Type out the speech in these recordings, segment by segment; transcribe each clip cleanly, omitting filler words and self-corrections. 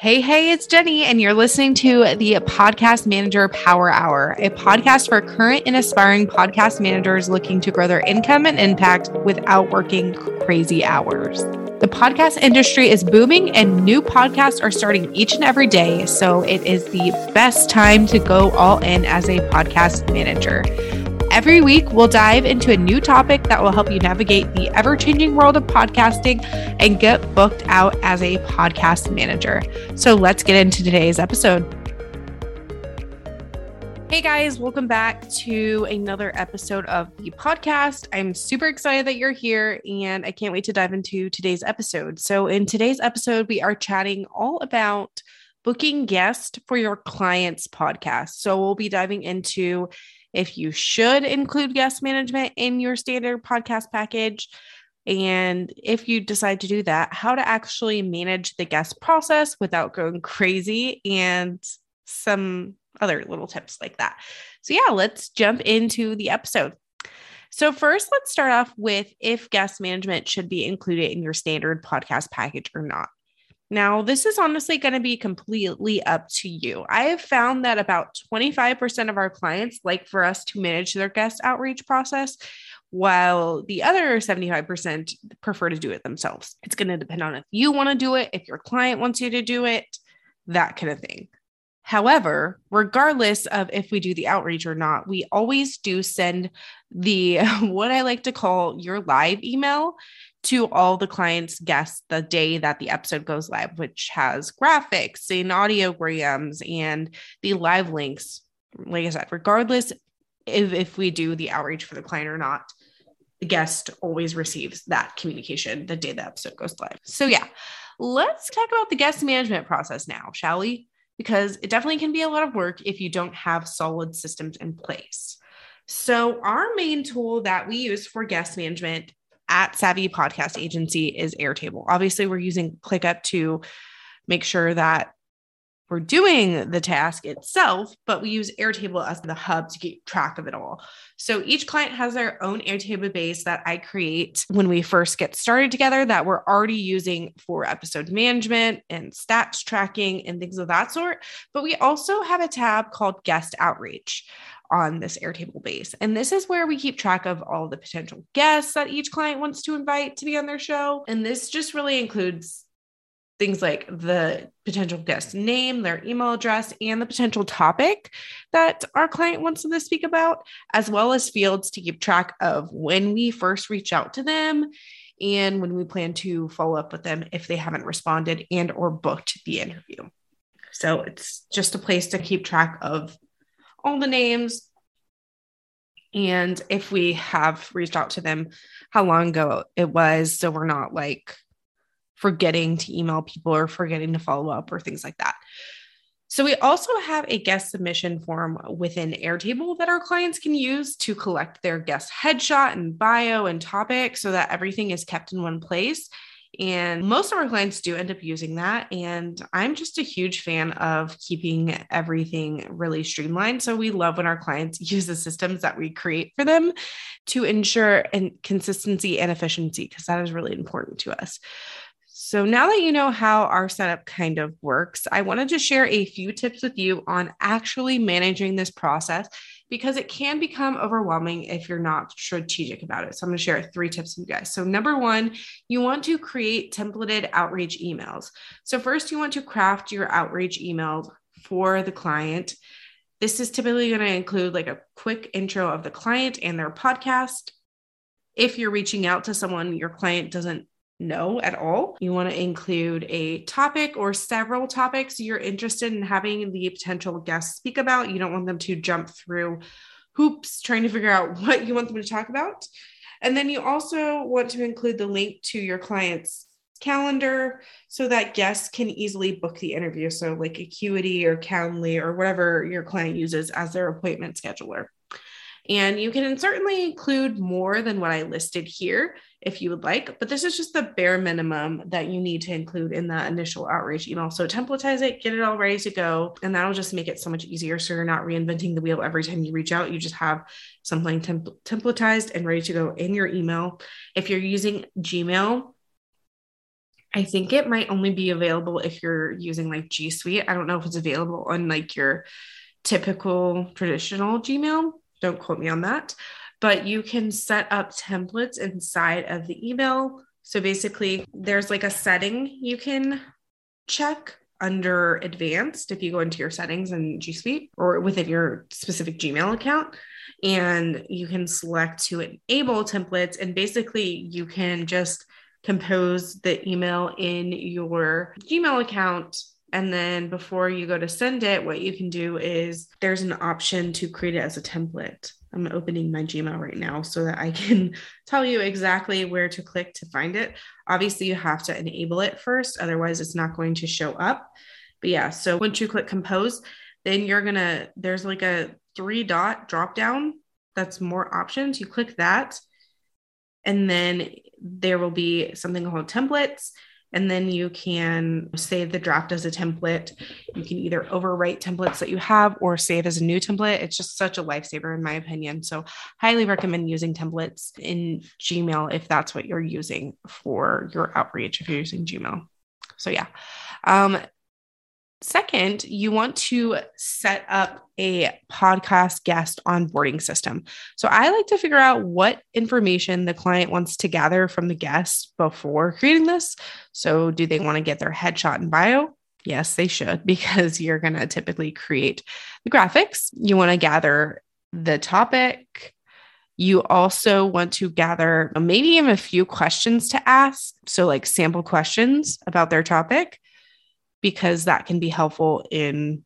Hey, it's Jenny, and you're listening to the Podcast Manager Power Hour, a podcast for current and aspiring podcast managers looking to grow their income and impact without working crazy hours. The podcast industry is booming and new podcasts are starting each and every day, so it is the best time to go all in as a podcast manager. Every week, we'll dive into a new topic that will help you navigate the ever-changing world of podcasting and get booked out as a podcast manager. So let's get into today's episode. Hey guys, welcome back to another episode of the podcast. I'm super excited that you're here and I can't wait to dive into today's episode. So in today's episode, we are chatting all about booking guests for your clients' podcast. So we'll be diving into if you should include guest management in your standard podcast package, and if you decide to do that, how to actually manage the guest process without going crazy, and some other little tips like that. So yeah, let's jump into the episode. So first, let's start off with if guest management should be included in your standard podcast package or not. Now, this is honestly going to be completely up to you. I have found that about 25% of our clients like for us to manage their guest outreach process, while the other 75% prefer to do it themselves. It's going to depend on if you want to do it, if your client wants you to do it, that kind of thing. However, regardless of if we do the outreach or not, we always do send the, what I like to call your live email, to all the clients' guests the day that the episode goes live, which has graphics and audiograms and the live links. Like I said, regardless if we do the outreach for the client or not, the guest always receives that communication the day the episode goes live. So yeah, let's talk about the guest management process now, shall we? Because it definitely can be a lot of work if you don't have solid systems in place. So our main tool that we use for guest management at Savvy Podcast Agency is Airtable. Obviously, we're using ClickUp to make sure that we're doing the task itself, but we use Airtable as the hub to keep track of it all. So each client has their own Airtable base that I create when we first get started together that we're already using for episode management and stats tracking and things of that sort. But we also have a tab called Guest Outreach on this Airtable base. And this is where we keep track of all the potential guests that each client wants to invite to be on their show. And this just really includes things like the potential guest name, their email address, and the potential topic that our client wants them to speak about, as well as fields to keep track of when we first reach out to them and when we plan to follow up with them if they haven't responded and or booked the interview. So it's just a place to keep track of all the names, and if we have reached out to them, how long ago it was, so we're not like forgetting to email people or forgetting to follow up or things like that. So we also have a guest submission form within Airtable that our clients can use to collect their guest headshot and bio and topic so that everything is kept in one place. And most of our clients do end up using that. And I'm just a huge fan of keeping everything really streamlined. So we love when our clients use the systems that we create for them to ensure consistency and efficiency, because that is really important to us. So now that you know how our setup kind of works, I wanted to share a few tips with you on actually managing this process, because it can become overwhelming if you're not strategic about it. So I'm going to share 3 tips with you guys. So number 1, you want to create templated outreach emails. So first you want to craft your outreach emails for the client. This is typically going to include like a quick intro of the client and their podcast. If you're reaching out to someone your client doesn't know at all, you want to include a topic or several topics you're interested in having the potential guests speak about. You don't want them to jump through hoops trying to figure out what you want them to talk about. And then you also want to include the link to your client's calendar so that guests can easily book the interview. So like Acuity or Calendly or whatever your client uses as their appointment scheduler. And you can certainly include more than what I listed here if you would like, but this is just the bare minimum that you need to include in that initial outreach email. So templatize it, get it all ready to go, and that'll just make it so much easier. So you're not reinventing the wheel every time you reach out. You just have something templatized and ready to go in your email. If you're using Gmail, I think it might only be available if you're using like G Suite. I don't know if it's available on like your typical traditional Gmail. Don't quote me on that, but you can set up templates inside of the email. So basically there's like a setting you can check under advanced if you go into your settings in G Suite or within your specific Gmail account, and you can select to enable templates, and basically you can just compose the email in your Gmail account. And then before you go to send it, what you can do is there's an option to create it as a template. I'm opening my Gmail right now so that I can tell you exactly where to click to find it. Obviously, you have to enable it first. Otherwise, it's not going to show up. But yeah, so once you click compose, then you're going to, there's like a 3-dot drop down. That's more options. You click that. And then there will be something called templates. And then you can save the draft as a template. You can either overwrite templates that you have or save as a new template. It's just such a lifesaver in my opinion. So highly recommend using templates in Gmail if that's what you're using for your outreach, if you're using Gmail. So yeah. Second, you want to set up a podcast guest onboarding system. So I like to figure out what information the client wants to gather from the guest before creating this. So do they want to get their headshot and bio? Yes, they should, because you're going to typically create the graphics. You want to gather the topic. You also want to gather maybe even a few questions to ask. So like sample questions about their topic, because that can be helpful in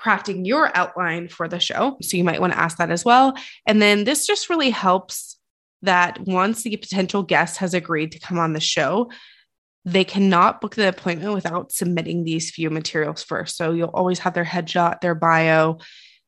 crafting your outline for the show. So you might want to ask that as well. And then this just really helps that once the potential guest has agreed to come on the show, they cannot book the appointment without submitting these few materials first. So you'll always have their headshot, their bio,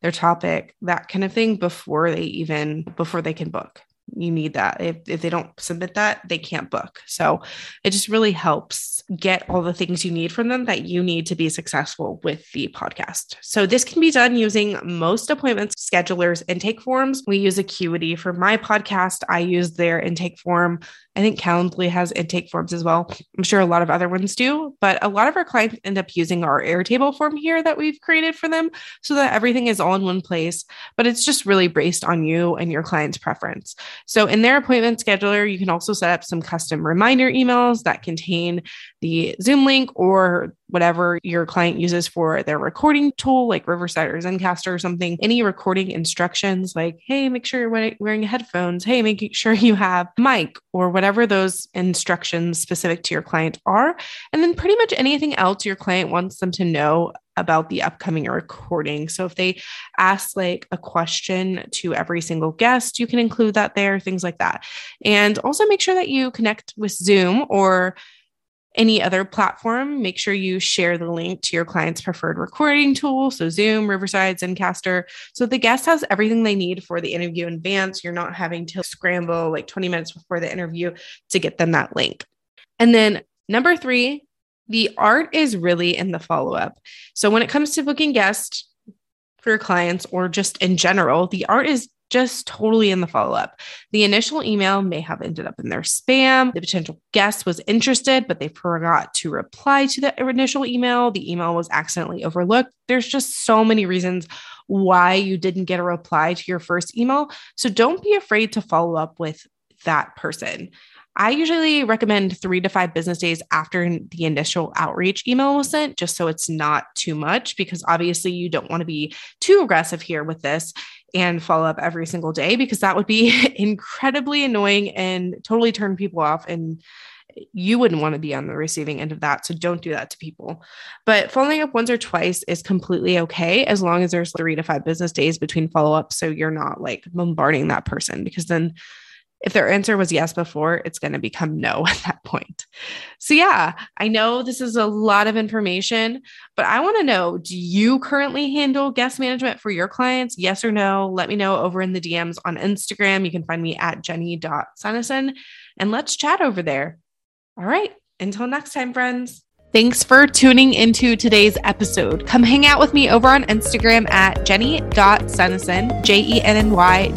their topic, that kind of thing before they can book. You need that. If they don't submit that, they can't book. So it just really helps get all the things you need from them that you need to be successful with the podcast. So this can be done using most appointments, schedulers, intake forms. We use Acuity for my podcast. I use their intake form. I think Calendly has intake forms as well. I'm sure a lot of other ones do, but a lot of our clients end up using our Airtable form here that we've created for them so that everything is all in one place, but it's just really based on you and your client's preference. So in their appointment scheduler, you can also set up some custom reminder emails that contain the Zoom link or whatever your client uses for their recording tool, like Riverside or Zencastr or something. Any recording instructions like, hey, make sure you're wearing headphones. Hey, make sure you have a mic, or whatever those instructions specific to your client are. And then pretty much anything else your client wants them to know about the upcoming recording. So if they ask like a question to every single guest, you can include that there, things like that. And also make sure that you connect with Zoom or any other platform. Make sure you share the link to your client's preferred recording tool. So Zoom, Riverside, Zencastr. So the guest has everything they need for the interview in advance. You're not having to scramble like 20 minutes before the interview to get them that link. And then number 3, the art is really in the follow-up. So when it comes to booking guests for your clients or just in general, the art is just totally in the follow-up. The initial email may have ended up in their spam. The potential guest was interested, but they forgot to reply to the initial email. The email was accidentally overlooked. There's just so many reasons why you didn't get a reply to your first email. So don't be afraid to follow up with that person. I usually recommend 3 to 5 business days after the initial outreach email was sent, just so it's not too much, because obviously you don't want to be too aggressive here with this and follow up every single day, because that would be incredibly annoying and totally turn people off. And you wouldn't want to be on the receiving end of that. So don't do that to people. But following up once or twice is completely okay, as long as there's 3 to 5 business days between follow-ups. So you're not like bombarding that person, because then if their answer was yes before, it's going to become no at that point. So yeah, I know this is a lot of information, but I want to know, do you currently handle guest management for your clients? Yes or no? Let me know over in the DMs on Instagram. You can find me at jenny.suneson, and let's chat over there. All right. Until next time, friends. Thanks for tuning into today's episode. Come hang out with me over on Instagram at jenny.suneson, Jenny.Suneson.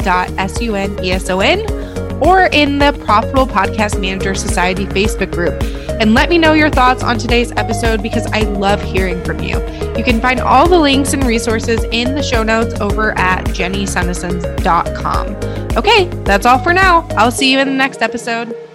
or in the Profitable Podcast Manager Society Facebook group. And let me know your thoughts on today's episode because I love hearing from you. You can find all the links and resources in the show notes over at jennysuneson.com. Okay, that's all for now. I'll see you in the next episode.